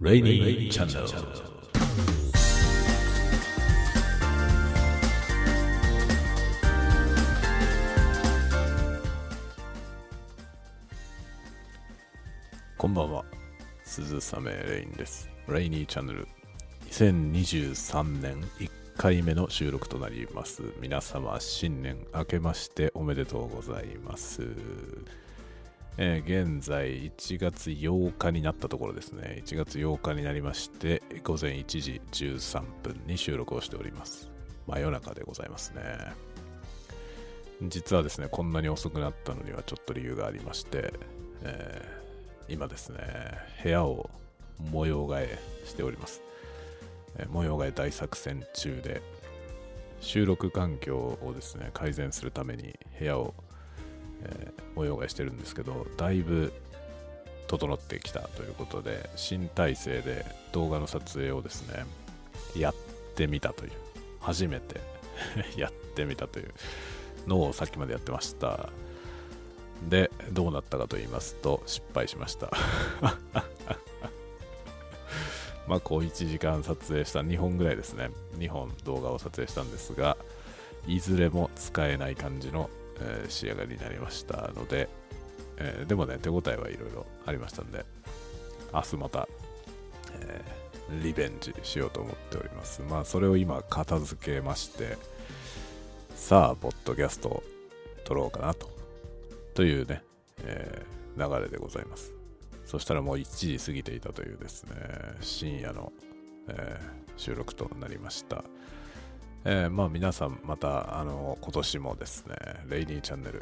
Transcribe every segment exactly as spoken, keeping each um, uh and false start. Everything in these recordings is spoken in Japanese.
Rainy Channel.こんばんは、鈴雨レインです。レイニーチャンネルにせんにじゅうさんねんいっかいめの収録となります。皆様、新年明けましておめでとうございます。えー、現在いちがつようかになったところですね。いちがつようかになりまして、ごぜんいちじじゅうさんぷんに収録をしております。真夜中でございますね。実はですね、こんなに遅くなったのにはちょっと理由がありまして、えー今ですね、部屋を模様替えしております。え模様替え大作戦中で、収録環境をですね、改善するために部屋を、えー、模様替えしてるんですけど、だいぶ整ってきたということで、新体制で動画の撮影をですね、やってみたという、初めてやってみたというのをさっきまでやってました。で、どうなったかと言いますと、失敗しましたまあこういちじかん撮影したにほんぐらいですね、にほん動画を撮影したんですが、いずれも使えない感じの、えー、仕上がりになりましたので、えー、でもね、手応えはいろいろありましたんで、明日また、えー、リベンジしようと思っております。まあそれを今片付けまして、さあポッドキャストを撮ろうかなとというね、えー、流れでございます。そしたらもういちじ過ぎていたというですね、深夜の、えー、収録となりました。えー、まあ皆さんまたあの今年もですね、レイニーチャンネ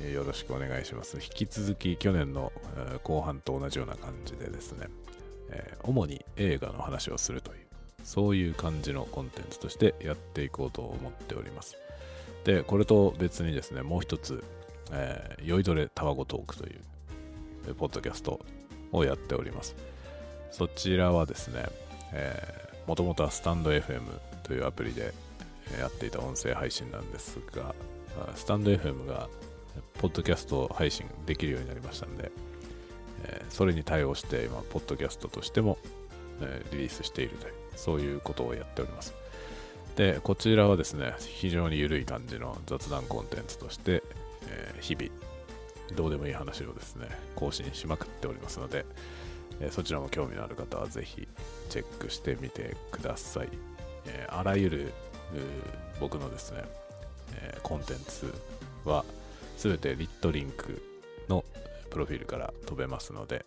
ルよろしくお願いします。引き続き去年の、えー、後半と同じような感じでですね、えー、主に映画の話をするという、そういう感じのコンテンツとしてやっていこうと思っております。で、これと別にですね、もう一つ、えー、酔いどれたわごトークというポッドキャストをやっております。そちらはですね、もともとはスタンド エフエム というアプリでやっていた音声配信なんですが、スタンド エフエム がポッドキャスト配信できるようになりましたので、えー、それに対応して今ポッドキャストとしても、えー、リリースしているという、そういうことをやっております。で、こちらはですね、非常に緩い感じの雑談コンテンツとして日々どうでもいい話をですね、更新しまくっておりますので、そちらも興味のある方はぜひチェックしてみてください。あらゆる僕のですねコンテンツは全てリットリンクのプロフィールから飛べますので、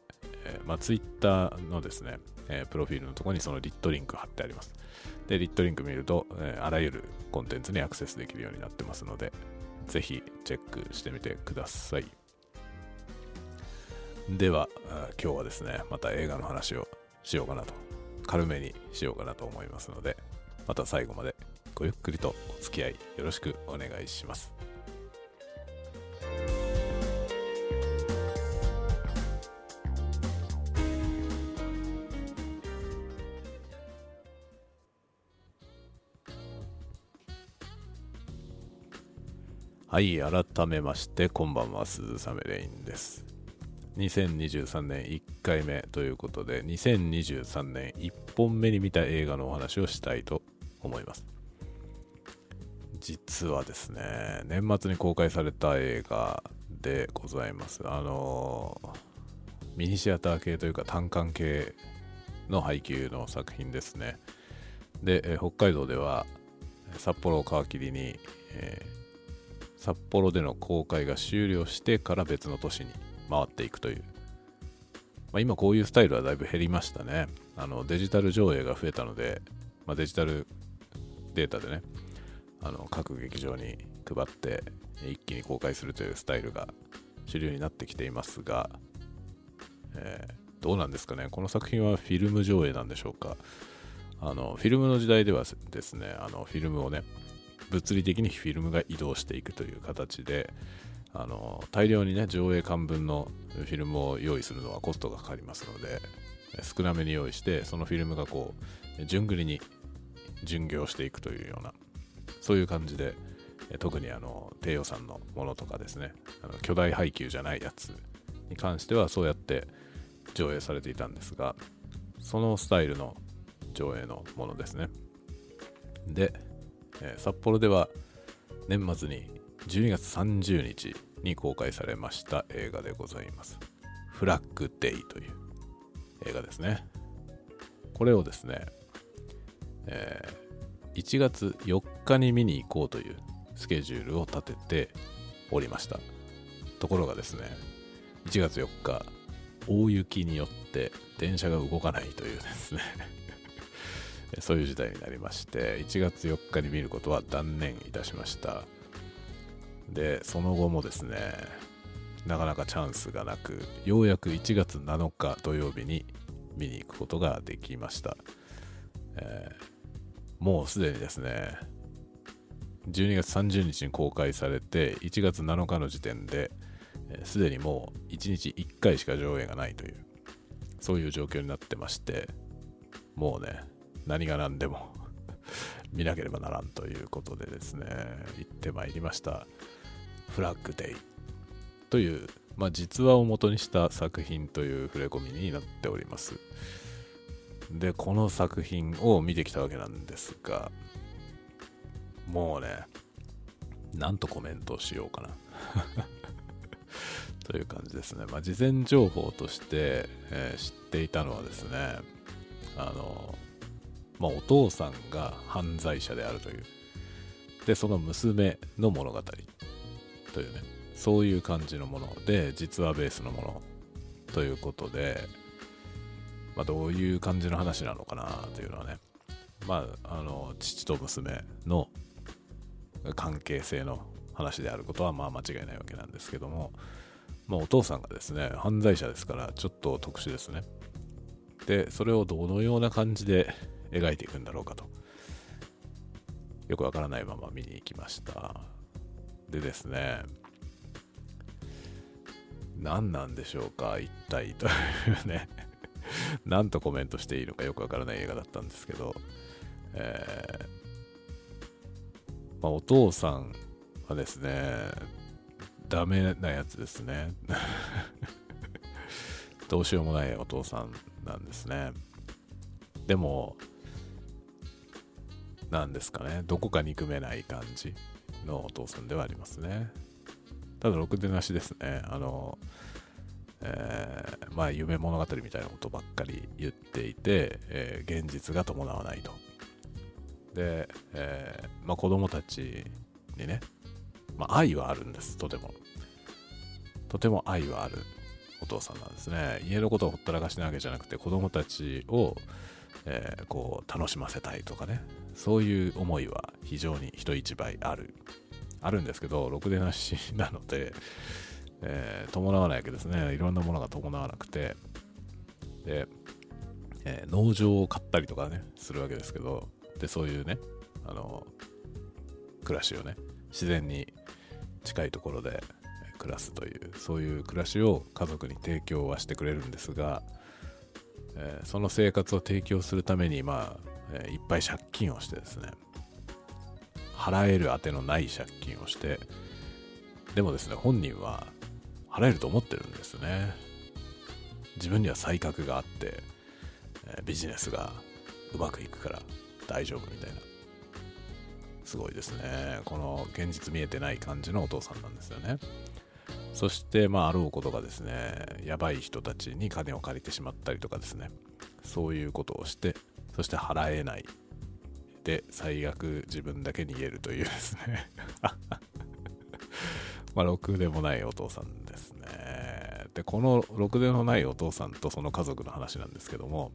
まあ、Twitter のですねプロフィールのところにそのリットリンク貼ってあります。で、リットリンク見るとあらゆるコンテンツにアクセスできるようになってますので、ぜひチェックしてみてください。では今日はですね、また映画の話をしようかなと、軽めにしようかなと思いますので、また最後までごゆっくりとお付き合いよろしくお願いします。はい、改めまして、こんばんは、鈴雨レインです。にせんにじゅうさんねんいっかいめということで、にせんにじゅうさんねんいっぽんめに見た映画のお話をしたいと思います。実はですね、年末に公開された映画でございます。あの、ミニシアター系というか単館系の配給の作品ですね。で、北海道では札幌を皮切りに、えー札幌での公開が終了してから別の都市に回っていくという、まあ、今こういうスタイルはだいぶ減りましたね。あのデジタル上映が増えたので、まあ、デジタルデータでね、あの各劇場に配って一気に公開するというスタイルが主流になってきていますが、えー、どうなんですかね。この作品はフィルム上映なんでしょうか。あのフィルムの時代ではですね、あのフィルムをね、物理的にフィルムが移動していくという形で、あの大量にね、上映館分のフィルムを用意するのはコストがかかりますので、少なめに用意して、そのフィルムがこう順繰りに巡業していくというような、そういう感じで、特にあの低予算のものとかですね、あの巨大配給じゃないやつに関してはそうやって上映されていたんですが、そのスタイルの上映のものですね。で、えー、札幌では年末にじゅうにがつさんじゅうにちに公開されました映画でございます。フラッグデイという映画ですね。これをですね、えー、いちがつよっかに見に行こうというスケジュールを立てておりました。ところがですね、いちがつよっか大雪によって電車が動かないというですねそういう事態になりまして、いちがつよっかに見ることは断念いたしました。でその後もですね、なかなかチャンスがなく、ようやくいちがつなのか土曜日に見に行くことができました。えー、もうすでにですね、じゅうにがつさんじゅうにちに公開されていちがつなのかの時点で、えー、すでにもういちにちいっかいしか上映がないという、そういう状況になってまして、もうね、何が何でも見なければならんということでですね、行ってまいりました。フラッグデイという、まあ、実話を元にした作品という触れ込みになっております。でこの作品を見てきたわけなんですが、もうね、なんとコメントをしようかなという感じですね。まあ、事前情報として、えー、知っていたのはですね、あのまあ、お父さんが犯罪者であるという、でその娘の物語というね、そういう感じのもので、実話ベースのものということで、まあ、どういう感じの話なのかなというのはね、まあ、あの父と娘の関係性の話であることはまあ間違いないわけなんですけども、まあ、お父さんがですね犯罪者ですから、ちょっと特殊ですね。でそれをどのような感じで描いていくんだろうかと、よくわからないまま見に行きました。でですね、何なんでしょうか一体というねなんとコメントしていいのかよくわからない映画だったんですけど、えーまあ、お父さんはですね、ダメなやつですねどうしようもないお父さんなんですね。でもなんですかね、どこか憎めない感じのお父さんではありますね。ただろくでなしですね。あの、えー、まあ夢物語みたいなことばっかり言っていて、えー、現実が伴わないと。で、えーまあ、子供たちにね、まあ、愛はあるんです。とてもとても愛はあるお父さんなんですね。家のことをほったらかしなわけじゃなくて、子供たちをえー、こう楽しませたいとかね、そういう思いは非常に人一倍あるあるんですけど、ろくでなしなので、えー、伴わないわけですね。いろんなものが伴わなくて、で、えー、農場を買ったりとかねするわけですけど、でそういうね、あの暮らしをね、自然に近いところで暮らすという、そういう暮らしを家族に提供はしてくれるんですが、その生活を提供するために、まあ、いっぱい借金をしてですね、払える当てのない借金をして、でもですね、本人は払えると思ってるんですね。自分には才覚があって、ビジネスがうまくいくから大丈夫みたいな、すごいですね、この現実見えてない感じのお父さんなんですよね。そして、まあ、あろうことがですね、やばい人たちに金を借りてしまったりとかですね、そういうことをして、そして払えないで、最悪自分だけ逃げるというですねまあ、ろくでもないお父さんですね。で、このろくでもないお父さんとその家族の話なんですけども、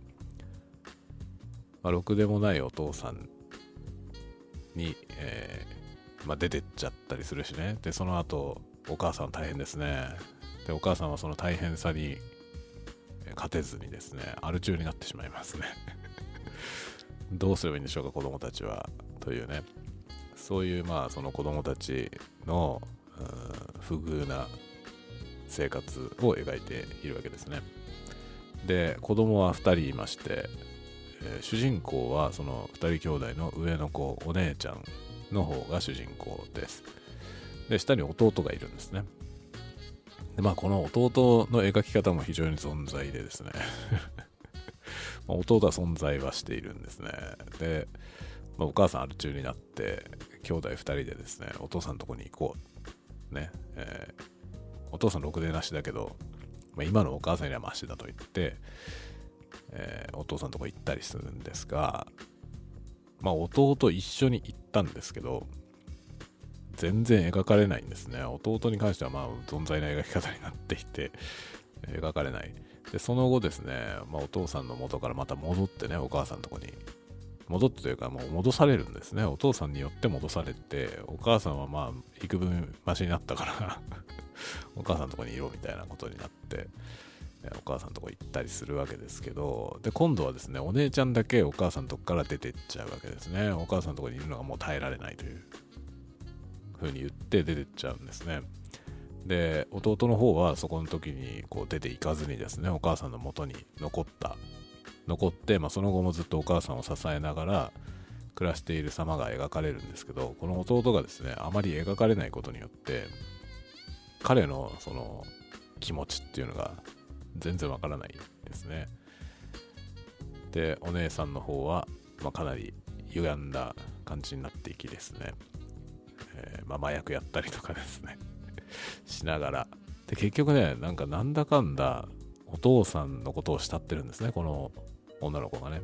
まあ、ろくでもないお父さんに、えーまあ、出てっちゃったりするしね。で、その後お母さん大変ですね。で、お母さんはその大変さに勝てずにですね、アル中になってしまいますねどうすればいいんでしょうか、子供たちはというね、そういう、まあ、その子供たちの不遇な生活を描いているわけですね。で、子供はふたりいまして、えー、主人公はそのふたりきょうだいの上の子、お姉ちゃんの方が主人公です。で、下に弟がいるんですね。で、まあ、この弟の描き方も非常に存在でですねまあ、弟は存在はしているんですね。で、まあ、お母さんアル中になって兄弟ふたりでですね、お父さんのとこに行こうね、えー、お父さんろくでなしだけど、まあ、今のお母さんにはマシだと言って、えー、お父さんのとこ行ったりするんですが、まあ、弟と一緒に行ったんですけど全然描かれないんですね。弟に関してはまあ存在な描き方になっていて描かれない。でその後ですね、まあ、お父さんの元からまた戻ってね、お母さんのとこに戻ってというかもう戻されるんですね。お父さんによって戻されて、お母さんはまあ幾分マシになったからお母さんのとこにいろみたいなことになってお母さんのとこ行ったりするわけですけど、で今度はですね、お姉ちゃんだけお母さんのとこから出てっちゃうわけですね。お母さんのとこにいるのがもう耐えられないというふうに言って出てっちゃうんですね。で弟の方はそこの時にこう出ていかずにですね、お母さんの元に残った残って、まあ、その後もずっとお母さんを支えながら暮らしている様が描かれるんですけど、この弟がですねあまり描かれないことによって彼のその気持ちっていうのが全然わからないですね。でお姉さんの方は、まあ、かなり歪んだ感じになっていきですね、えーまあ、麻薬やったりとかですねしながら、で結局ねなんかなんだかんだお父さんのことを慕ってるんですね、この女の子がね。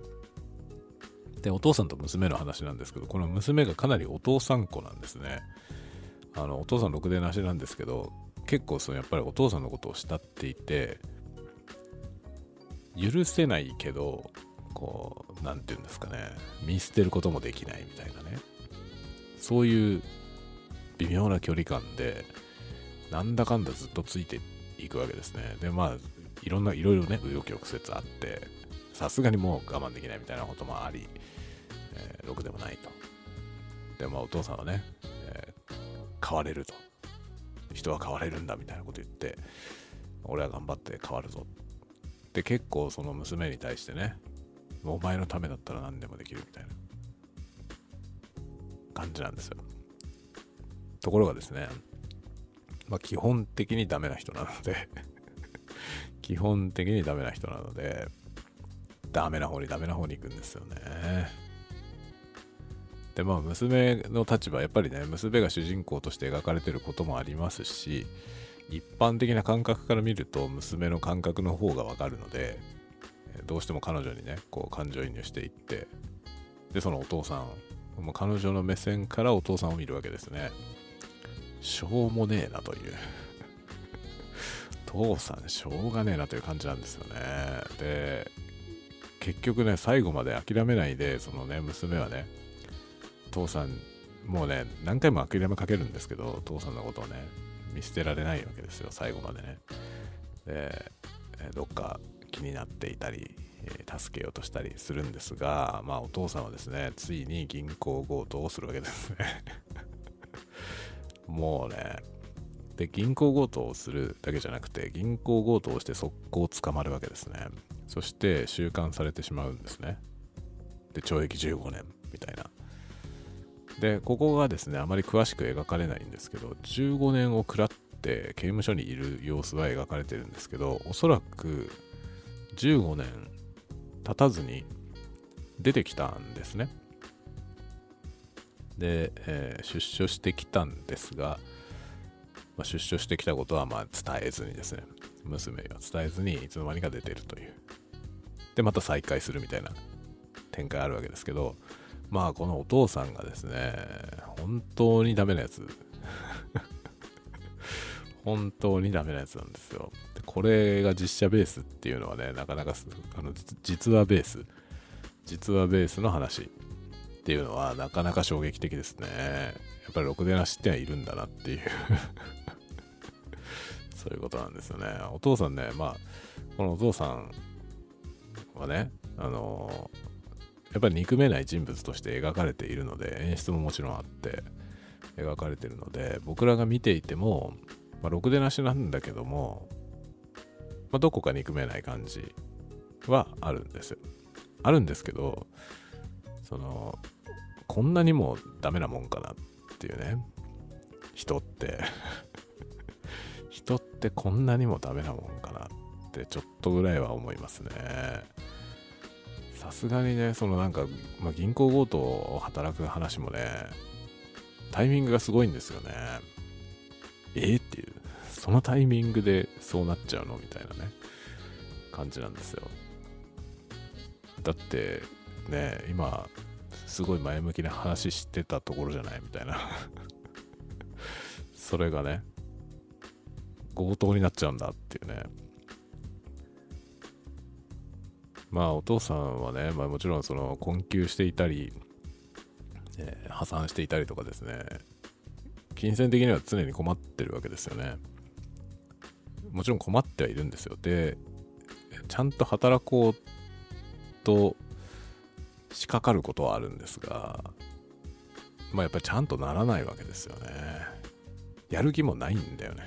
でお父さんと娘の話なんですけど、この娘がかなりお父さん子なんですね。あのお父さんろくでなしなんですけど、結構そのやっぱりお父さんのことを慕っていて許せないけどこうなんていうんですかね、見捨てることもできないみたいなね、そういう微妙な距離感でなんだかんだずっとついていくわけですね。でまあいろんないろいろね紆余曲折あって、さすがにもう我慢できないみたいなこともあり、えー、ろくでもないと。でまあお父さんはね、えー、変われると、人は変われるんだみたいなこと言って、俺は頑張って変わるぞって、結構その娘に対してね、お前のためだったら何でもできるみたいな感じなんですよ。ところがですね、まあ、基本的にダメな人なので基本的にダメな人なのでダメな方にダメな方に行くんですよね。でまあ娘の立場、やっぱりね娘が主人公として描かれてることもありますし、一般的な感覚から見ると娘の感覚の方がわかるので、どうしても彼女にねこう感情移入していって、でそのお父さん、まあ、彼女の目線からお父さんを見るわけですね。しょうもねえなという父さんしょうがねえなという感じなんですよね。で結局ね最後まで諦めないで、そのね娘はね父さんもうね何回も諦めかけるんですけど、父さんのことをね見捨てられないわけですよ、最後までね。でどっか気になっていたり助けようとしたりするんですが、まあお父さんはですねついに銀行強盗をするわけですねもうねで銀行強盗をするだけじゃなくて、銀行強盗をして速攻捕まるわけですね。そして収監されてしまうんですね。で懲役じゅうごねんみたいな。でここがですねあまり詳しく描かれないんですけど、じゅうごねんを食らって刑務所にいる様子は描かれてるんですけど、おそらくじゅうごねん経たずに出てきたんですね。で、えー、出所してきたんですが、まあ、出所してきたことはまあ伝えずにですね、娘には伝えずにいつの間にか出てるという、でまた再会するみたいな展開あるわけですけど、まあこのお父さんがですね本当にダメなやつ本当にダメなやつなんですよ。でこれが実写ベースっていうのはねなかなかあの実話ベース実話ベースの話っていうのはなかなか衝撃的ですね。やっぱりろくでなしってはいるんだなっていうそういうことなんですよね。お父さんね、まあこのお父さんはねあのやっぱり憎めない人物として描かれているので、演出ももちろんあって描かれているので、僕らが見ていてもまあろくでなしなんだけども、まあ、どこか憎めない感じはあるんですよ。あるんですけど、そのこんなにもダメなもんかなっていうね、人って人ってこんなにもダメなもんかなってちょっとぐらいは思いますね。さすがにね、そのなんか、まあ、銀行強盗を働く話もね、タイミングがすごいんですよね。えー、っていう、そのタイミングでそうなっちゃうのみたいなね、感じなんですよ。だってね、今すごい前向きな話してたところじゃないみたいなそれがね強盗になっちゃうんだっていうね。まあお父さんはね、まあ、もちろんその困窮していたり、えー、破産していたりとかですね、金銭的には常に困ってるわけですよね。もちろん困ってはいるんですよ。でちゃんと働こうと仕掛かることはあるんですが、まあやっぱりちゃんとならないわけですよね。やる気もないんだよね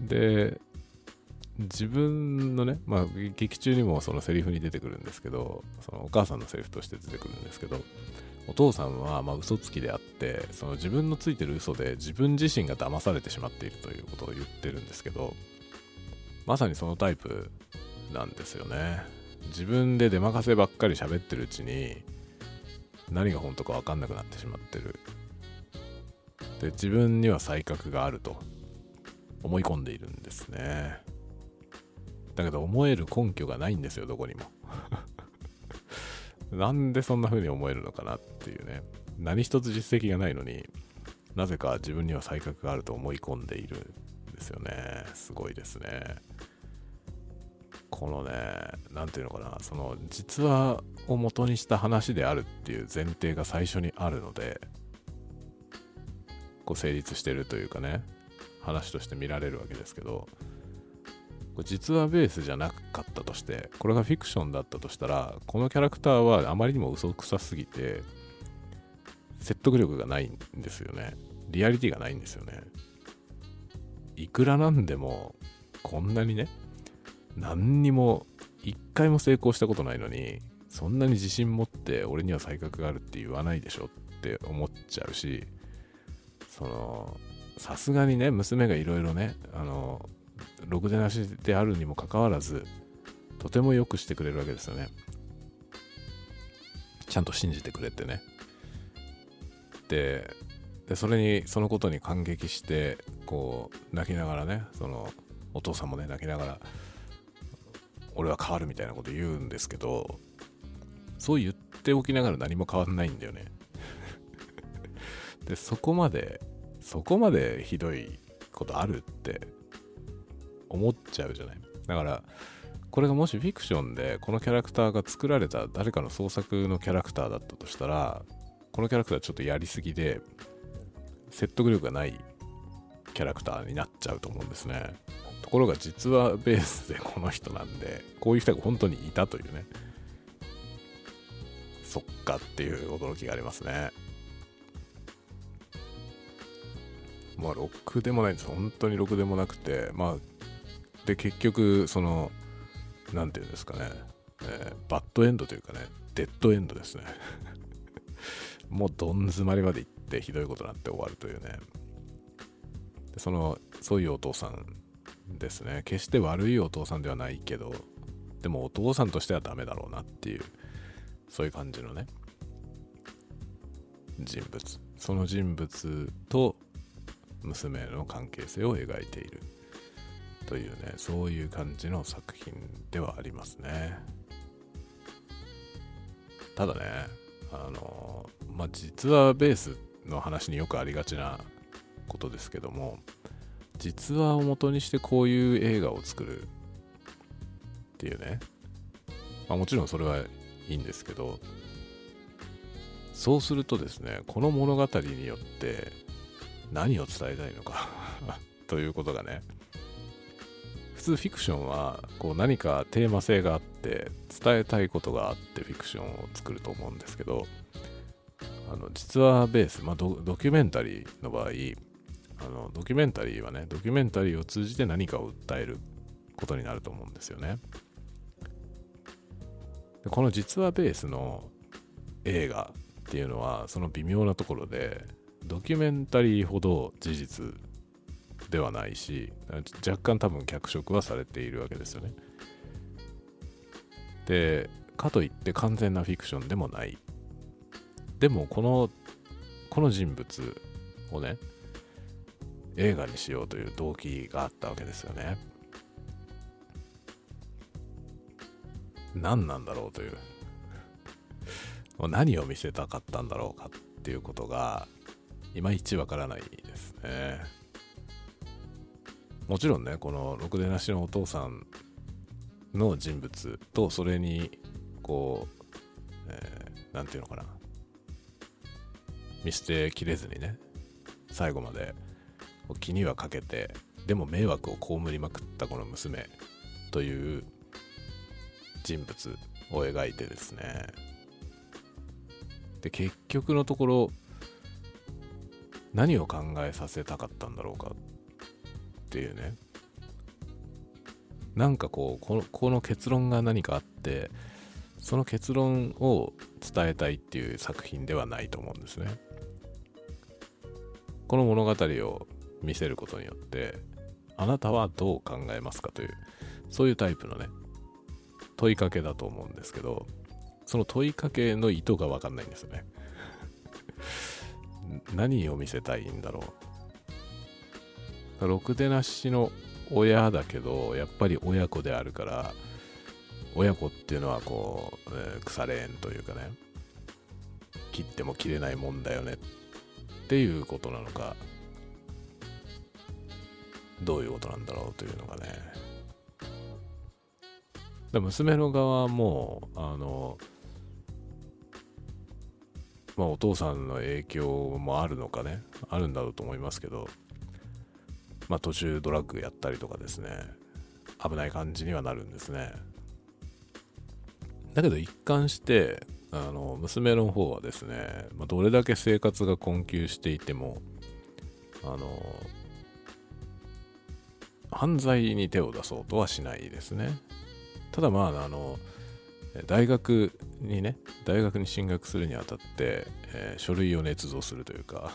で自分のね、まあ劇中にもそのセリフに出てくるんですけど、そのお母さんのセリフとして出てくるんですけど、お父さんはまあ嘘つきであって、その自分のついてる嘘で自分自身が騙されてしまっているということを言ってるんですけど、まさにそのタイプなんですよね。自分で出任せばっかり喋ってるうちに何が本当か分かんなくなってしまってる。で自分には才覚があると思い込んでいるんですね。だけど思える根拠がないんですよ、どこにもなんでそんな風に思えるのかなっていうね。何一つ実績がないのになぜか自分には才覚があると思い込んでいるんですよね。すごいですね。このね、なんていうのかな、その実話を元にした話であるっていう前提が最初にあるので、こう成立してるというかね、話として見られるわけですけど、これ実話ベースじゃなかったとして、これがフィクションだったとしたら、このキャラクターはあまりにも嘘くさすぎて、説得力がないんですよね。リアリティがないんですよね。いくらなんでも、こんなにね、何にも一回も成功したことないのに、そんなに自信持って俺には才覚があるって言わないでしょって思っちゃうし、そのさすがにね、娘がいろいろね、あのろくでなしであるにもかかわらずとてもよくしてくれるわけですよね。ちゃんと信じてくれてね。で、でそれにそのことに感激して、こう泣きながらね、そのお父さんもね泣きながら俺は変わるみたいなこと言うんですけど、そう言っておきながら何も変わんないんだよねでそこまでそこまでひどいことあるって思っちゃうじゃない。だからこれがもしフィクションでこのキャラクターが作られた誰かの創作のキャラクターだったとしたら、このキャラクターちょっとやりすぎで説得力がないキャラクターになっちゃうと思うんですね。ところが実はベースでこの人なんで、こういう人が本当にいたというね、そっかっていう驚きがありますね。まあろくでもないんです。本当にろくでもなくて、まあで結局そのなんていうんですかね、えー、バッドエンドというかね、デッドエンドですねもうどん詰まりまで行ってひどいことになって終わるというね。でそのそういうお父さんですね、決して悪いお父さんではないけど、でもお父さんとしてはダメだろうなっていう、そういう感じのね人物、その人物と娘の関係性を描いているというね、そういう感じの作品ではありますね。ただね、あのまあ実はベースの話によくありがちなことですけども、実話を元にしてこういう映画を作るっていうね、まあ、もちろんそれはいいんですけど、そうするとですね、この物語によって何を伝えたいのかということがね、普通フィクションはこう何かテーマ性があって伝えたいことがあってフィクションを作ると思うんですけど、あの実話ベース、まあ、ド, ドキュメンタリーの場合、あのドキュメンタリーはね、ドキュメンタリーを通じて何かを訴えることになると思うんですよね。でこの実話ベースの映画っていうのはその微妙なところで、ドキュメンタリーほど事実ではないし、若干多分脚色はされているわけですよね。でかといって完全なフィクションでもない。でもこのこの人物をね映画にしようという動機があったわけですよね。何なんだろうという何を見せたかったんだろうかっていうことがいまいちわからないですね。もちろんねこのろくでなしのお父さんの人物とそれにこう、えー、なんていうのかな見捨てきれずにね最後まで気にはかけてでも迷惑を被りまくったこの娘という人物を描いてですねで結局のところ何を考えさせたかったんだろうかっていうねなんかこうこの、この結論が何かあってその結論を伝えたいっていう作品ではないと思うんですね。この物語を見せることによってあなたはどう考えますかというそういうタイプのね問いかけだと思うんですけどその問いかけの意図が分かんないんですよね何を見せたいんだろうろくでなしの親だけどやっぱり親子であるから親子っていうのはこう、えー、腐れ縁というかね切っても切れないもんだよねっていうことなのかどういうことなんだろうというのがねで娘の側もあの、まあ、お父さんの影響もあるのかねあるんだろうと思いますけど、まあ、途中ドラッグやったりとかですね危ない感じにはなるんですねだけど一貫してあの娘の方はですね、まあ、どれだけ生活が困窮していてもあの犯罪に手を出そうとはしないですねただまああの大学にね大学に進学するにあたって、えー、書類を捏造するというか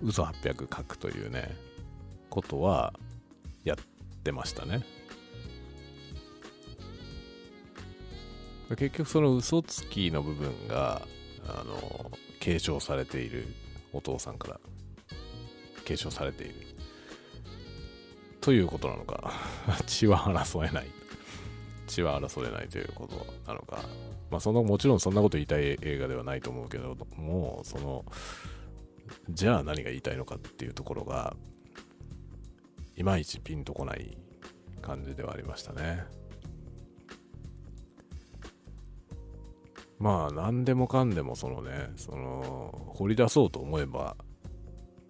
嘘はっぴゃく書くというねことはやってましたね結局その嘘つきの部分があの継承されているお父さんから継承されているということなのか血は争えない血は争えないということなのかまあそのもちろんそんなこと言いたい映画ではないと思うけどもうそのじゃあ何が言いたいのかっていうところがいまいちピンとこない感じではありましたねまあ何でもかんでもそのねその掘り出そうと思えば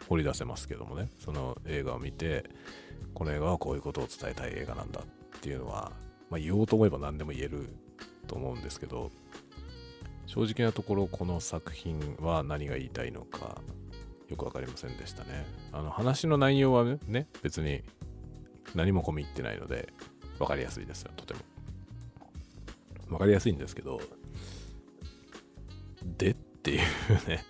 掘り出せますけどもねその映画を見てこの映画はこういうことを伝えたい映画なんだっていうのは、まあ、言おうと思えば何でも言えると思うんですけど正直なところこの作品は何が言いたいのかよく分かりませんでしたねあの話の内容は ね, ね別に何も込み入ってないので分かりやすいですよとても分かりやすいんですけどでっていうね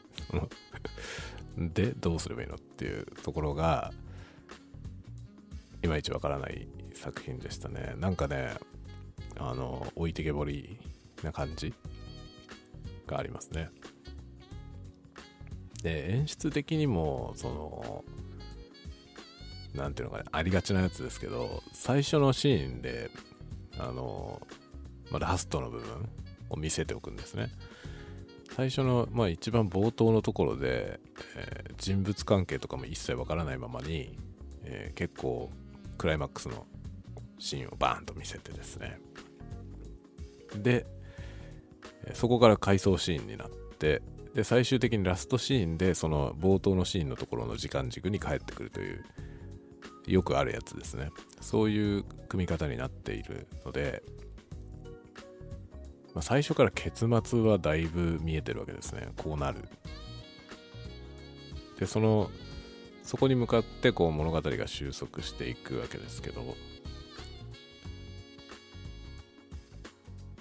でどうすればいいのっていうところがいまいちわからない作品でしたねなんかねあの置いてけぼりな感じがありますねで演出的にもそのなんていうのかねありがちなやつですけど最初のシーンであの、まあ、ラストの部分を見せておくんですね最初の、まあ、一番冒頭のところで、えー、人物関係とかも一切わからないままに、えー、結構クライマックスのシーンをバーンと見せてですねでそこから回想シーンになってで最終的にラストシーンでその冒頭のシーンのところの時間軸に帰ってくるというよくあるやつですねそういう組み方になっているので最初から結末はだいぶ見えてるわけですねこうなるでそのそこに向かってこう物語が収束していくわけですけど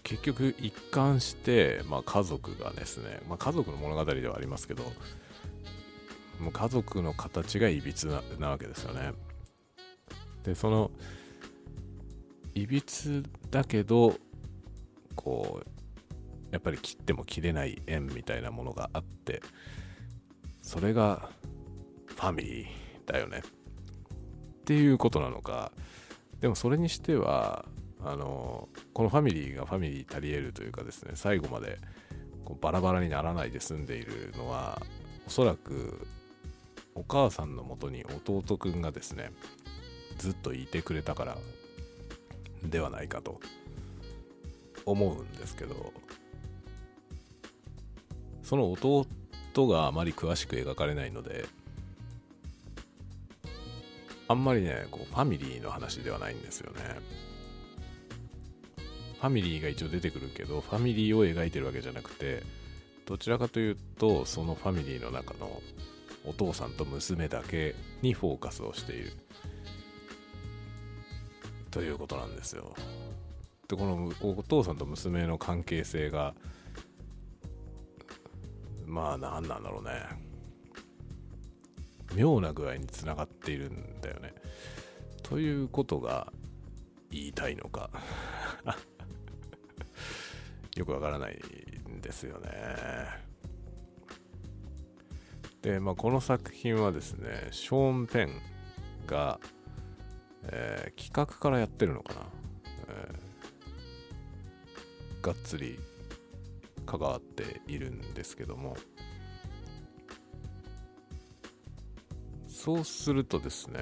結局一貫して、まあ、家族がですね、まあ、家族の物語ではありますけどもう家族の形がいびつ な, なわけですよねでそのいびつだけどこうやっぱり切っても切れない縁みたいなものがあって、それがファミリーだよねっていうことなのか。でもそれにしてはあのこのファミリーがファミリーたりえるというかですね、最後までこうバラバラにならないで済んでいるのは、おそらくお母さんのもとに弟くんがですねずっといてくれたからではないかと思うんですけど、その弟があまり詳しく描かれないので、あんまりねこうファミリーの話ではないんですよね。ファミリーが一応出てくるけど、ファミリーを描いてるわけじゃなくて、どちらかというとそのファミリーの中のお父さんと娘だけにフォーカスをしているということなんですよ。で、このお父さんと娘の関係性がまあ何なんだろうね、妙な具合につながっているんだよねということが言いたいのかよくわからないんですよね。で、まあ、この作品はですねショーン・ペンが、えー、企画からやってるのかな、えー、がっつり関わっているんですけども、そうするとですね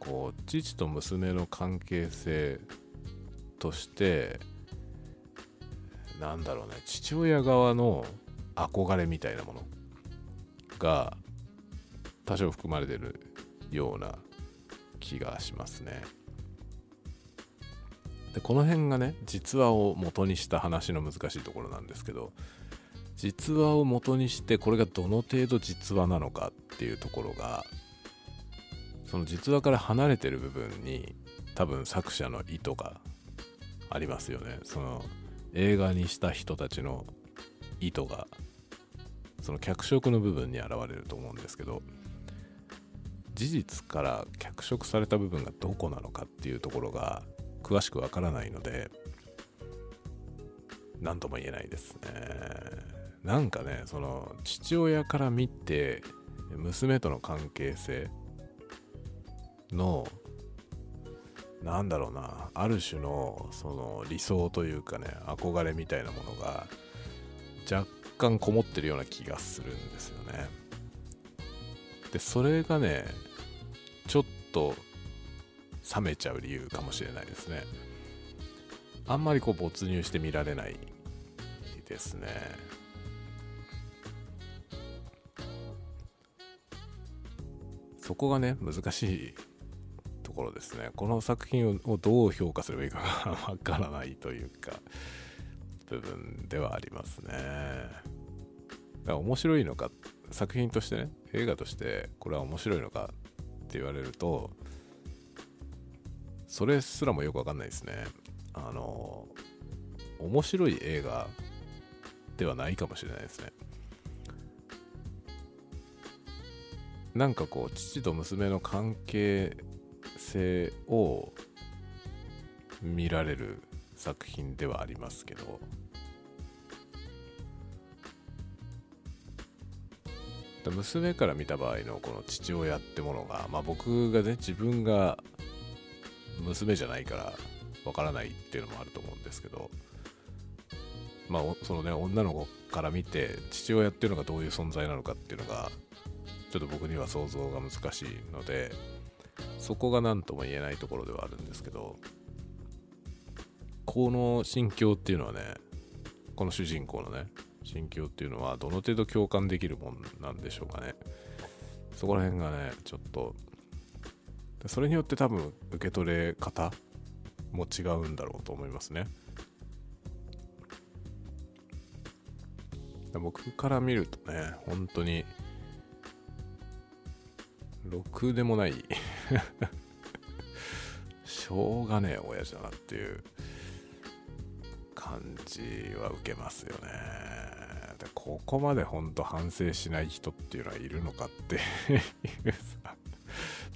こう父と娘の関係性としてなんだろうね、父親側の憧れみたいなものが多少含まれてるような気がしますね。で、この辺がね実話を元にした話の難しいところなんですけど、実話を元にしてこれがどの程度実話なのかっていうところが、その実話から離れてる部分に多分作者の意図がありますよね。その映画にした人たちの意図がその脚色の部分に現れると思うんですけど、事実から脚色された部分がどこなのかっていうところが詳しくわからないので何とも言えないですね。なんかねその父親から見て娘との関係性のなんだろうな、ある種のその理想というかね憧れみたいなものが若干こもってるような気がするんですよね。でそれがねちょっと冷めちゃう理由かもしれないですね。あんまりこう没入して見られないですね。そこがね難しいところですね。この作品をどう評価すればいいかがわからないというか部分ではありますね。だから面白いのか、作品としてね映画としてこれは面白いのかって言われるとそれすらもよくわかんないですね。あの面白い映画ではないかもしれないですね。なんかこう父と娘の関係性を見られる作品ではありますけど、娘から見た場合のこの父親ってものが、まあ僕がね自分が娘じゃないからわからないっていうのもあると思うんですけど、まあそのね女の子から見て父親っていうのがどういう存在なのかっていうのがちょっと僕には想像が難しいので、そこが何とも言えないところではあるんですけど、この心境っていうのはね、この主人公のね心境っていうのはどの程度共感できるもんなんでしょうかね。そこら辺がねちょっとそれによって多分受け取れ方も違うんだろうと思いますね。僕から見るとね本当にろくでもないしょうがねえ親父だなっていう感じは受けますよね。でここまで本当反省しない人っていうのはいるのかっていう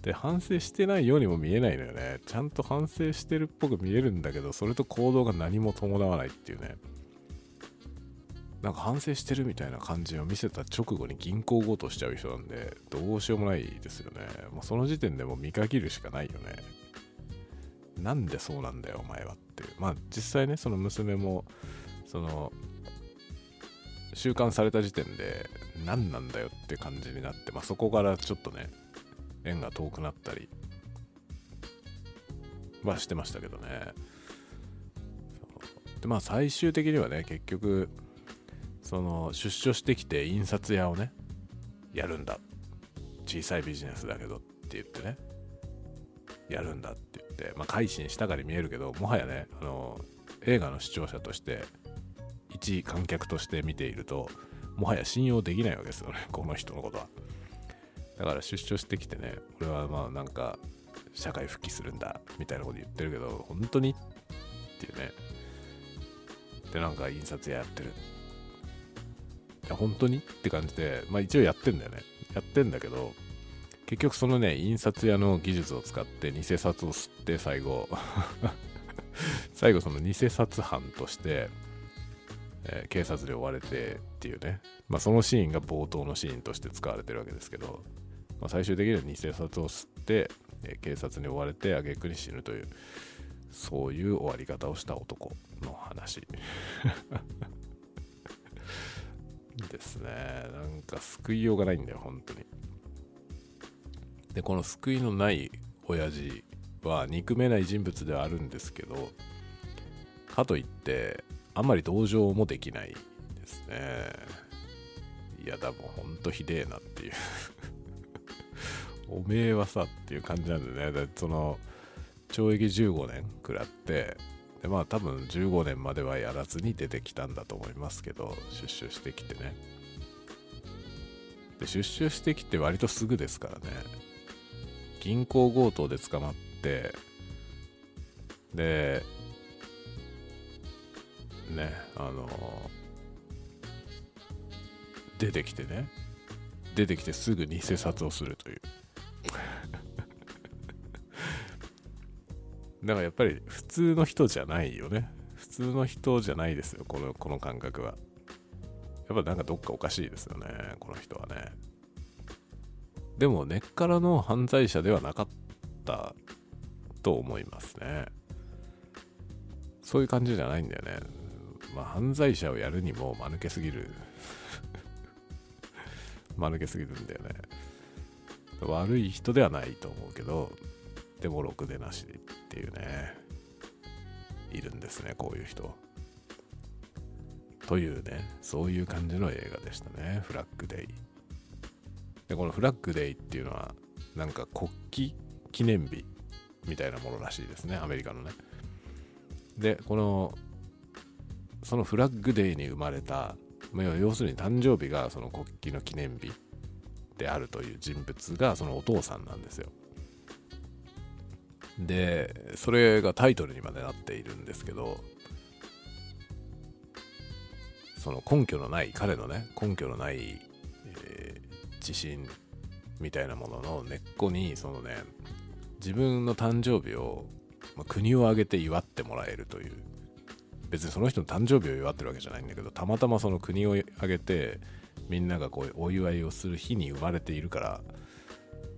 で反省してないようにも見えないのよね。ちゃんと反省してるっぽく見えるんだけど、それと行動が何も伴わないっていうね。なんか反省してるみたいな感じを見せた直後に銀行強盗しちゃう人なんで、どうしようもないですよね。もうその時点でもう見限るしかないよね。なんでそうなんだよお前はっていう。まあ実際ね、その娘もその収監された時点で何なんだよって感じになって、まあ、そこからちょっとね縁が遠くなったりはしてましたけどね。でまあ最終的にはね、結局その出所してきて印刷屋をねやるんだ、小さいビジネスだけどって言ってねやるんだって言って、まあ、改心したかに見えるけど、もはやねあの映画の視聴者として一観客として見ているともはや信用できないわけですよね、この人のことは。だから出所してきてね、俺はまあなんか社会復帰するんだみたいなこと言ってるけど、本当にっていうね。でなんか印刷屋やってる、いや本当にって感じで、まあ一応やってんだよね。やってんだけど結局そのね印刷屋の技術を使って偽札を吸って、最後最後その偽札犯としてえー、警察で追われてっていうね、まあ、そのシーンが冒頭のシーンとして使われてるわけですけど、まあ、最終的には偽札を吸って、えー、警察に追われて挙句に死ぬという、そういう終わり方をした男の話ですね。なんか救いようがないんだよ本当に。でこの救いのない親父は憎めない人物ではあるんですけど、かといってあんまり同情もできないですね。いやだもうほんとひでえなっていうおめえはさっていう感じなんでね。だその懲役じゅうごねん食らって、でまあ多分じゅうごねんまではやらずに出てきたんだと思いますけど、出所してきてね。で出所してきて割とすぐですからね、銀行強盗で捕まって、でね、あのー、出てきてね出てきてすぐ偽札をするというだからやっぱり普通の人じゃないよね。普通の人じゃないですよ、この、この感覚は。やっぱなんかどっかおかしいですよねこの人はね。でも根っからの犯罪者ではなかったと思いますね。そういう感じじゃないんだよね。まあ、犯罪者をやるにも間抜けすぎる間抜けすぎるんだよね。悪い人ではないと思うけど、でもろくでなしっていうね、いるんですねこういう人というね。そういう感じの映画でしたね、フラッグデイ。でこのフラッグデイっていうのはなんか国旗記念日みたいなものらしいですね、アメリカのね。でこのそのフラッグデーに生まれた、要するに誕生日がその国旗の記念日であるという人物がそのお父さんなんですよ。でそれがタイトルにまでなっているんですけど、その根拠のない彼のね根拠のない、えー、自信みたいなものの根っこに、そのね自分の誕生日を国を挙げて祝ってもらえるという、別にその人の誕生日を祝ってるわけじゃないんだけど、たまたまその国を挙げてみんながこうお祝いをする日に生まれているから、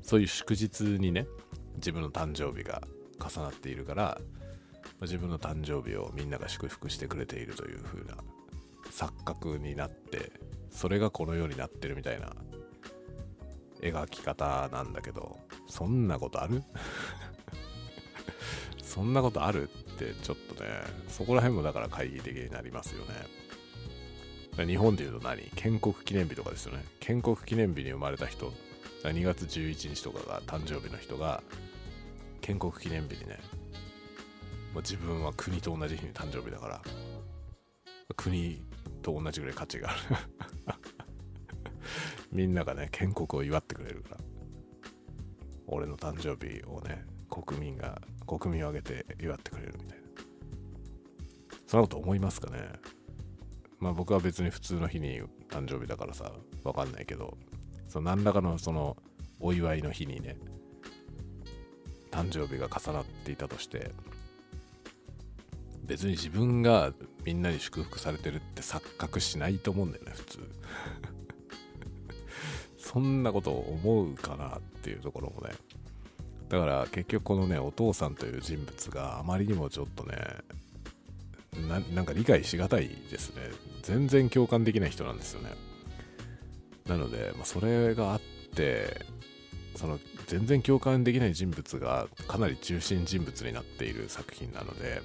そういう祝日にね自分の誕生日が重なっているから、自分の誕生日をみんなが祝福してくれているという風な錯覚になって、それがこの世になってるみたいな描き方なんだけど、そんなことあるそんなことあるってちょっとね、そこら辺もだから懐疑的になりますよね。日本でいうと何、建国記念日とかですよね。建国記念日に生まれた人、にがつじゅういちにちとかが誕生日の人が建国記念日にね、まあ、自分は国と同じ日に誕生日だから国と同じぐらい価値があるみんながね建国を祝ってくれるから、俺の誕生日をね国民が国民を挙げて祝ってくれるみたいな、そんなこと思いますかね。まあ僕は別に普通の日に誕生日だからさ分かんないけど、その何らかのそのお祝いの日にね誕生日が重なっていたとして、別に自分がみんなに祝福されてるって錯覚しないと思うんだよね、普通そんなこと思うかなっていうところもね。だから結局このね、お父さんという人物があまりにもちょっとね な, なんか理解しがたいですね。全然共感できない人なんですよね。なので、まあ、それがあって、その全然共感できない人物がかなり中心人物になっている作品なので、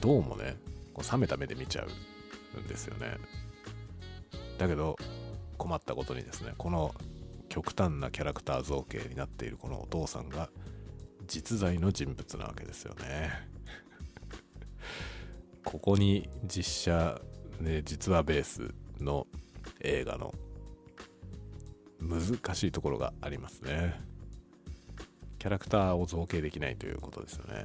どうもねこう冷めた目で見ちゃうんですよね。だけど困ったことにですね、この極端なキャラクター造形になっているこのお父さんが実在の人物なわけですよねここに実写、ね、実話ベースの映画の難しいところがありますね。キャラクターを造形できないということですよね。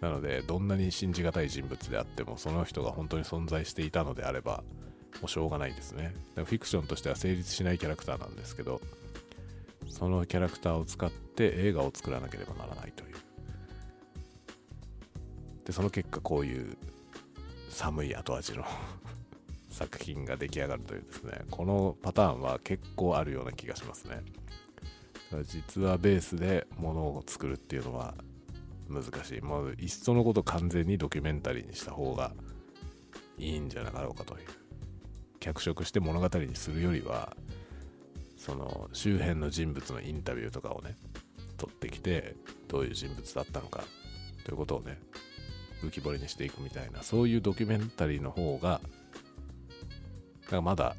なので、どんなに信じがたい人物であっても、その人が本当に存在していたのであればもうしょうがないですね。だからフィクションとしては成立しないキャラクターなんですけど、そのキャラクターを使って映画を作らなければならないという。で、その結果こういう寒い後味の作品が出来上がるというですね、このパターンは結構あるような気がしますね。実はベースでものを作るっていうのは難しい。もういっそのこと完全にドキュメンタリーにした方がいいんじゃなかろうかという。脚色して物語にするよりは、その周辺の人物のインタビューとかをね取ってきて、どういう人物だったのかということをね浮き彫りにしていくみたいな、そういうドキュメンタリーの方がだからまだ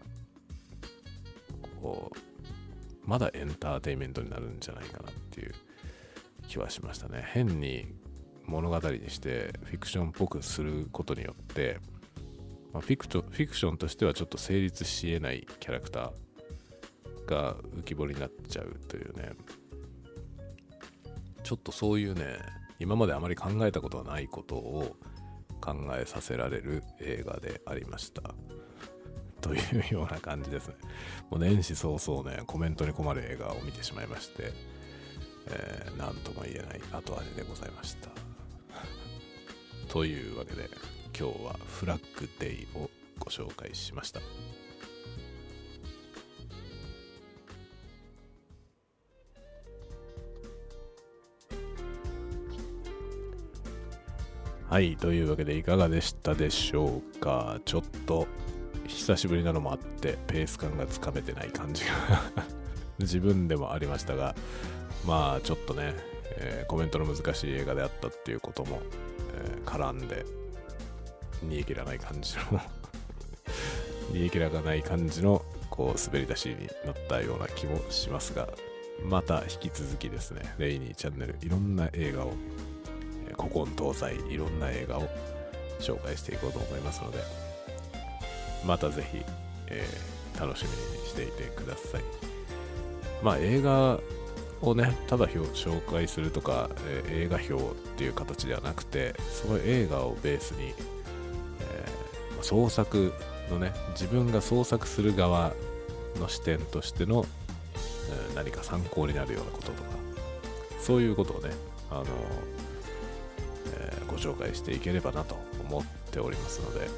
こうまだエンターテインメントになるんじゃないかなっていう気はしましたね。変に物語にしてフィクションっぽくすることによって、まあ、フィクト、フィクションとしてはちょっと成立し得ないキャラクターが浮き彫りになっちゃうというね、ちょっとそういうね今まであまり考えたことはないことを考えさせられる映画でありましたというような感じですね。もう年始早々ねコメントに困る映画を見てしまいまして、えー、なんとも言えない後味でございましたというわけで、今日はフラッグデイをご紹介しました。はい、というわけでいかがでしたでしょうか。ちょっと久しぶりなのもあってペース感がつかめてない感じが自分でもありましたが、まあちょっとね、えー、コメントの難しい映画であったっていうことも、えー、絡んで煮え切らない感じの煮え切らない感じのこう滑り出しになったような気もしますが、また引き続きですね、レイニーチャンネルいろんな映画を、えー、古今東西いろんな映画を紹介していこうと思いますので、またぜひ、えー、楽しみにしていてください。まあ映画をねただ紹介するとか、えー、映画評っていう形ではなくて、その映画をベースに、えー、創作のね自分が創作する側の視点としての、えー、何か参考になるようなこととか、そういうことをね、あのーえー、ご紹介していければなと思っておりますので、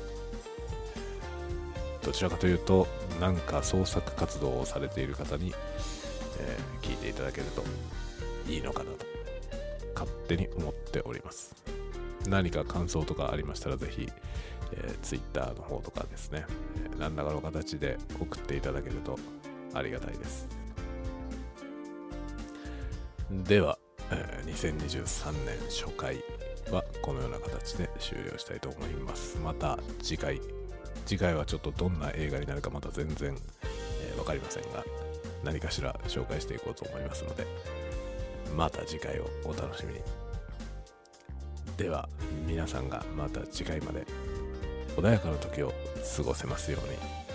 どちらかというとなんか創作活動をされている方に、えー、聞いていただけるといいのかなと勝手に思っております。何か感想とかありましたらぜひ、えー、Twitter の方とかですね、えー、何らかの形で送っていただけるとありがたいです。では、えー、にせんにじゅうさんねん初回はこのような形で終了したいと思います。また次回次回はちょっとどんな映画になるかまだ全然、えー、分かりませんが、何かしら紹介していこうと思いますので、また次回をお楽しみに。では皆さんがまた次回まで穏やかな時を過ごせますように。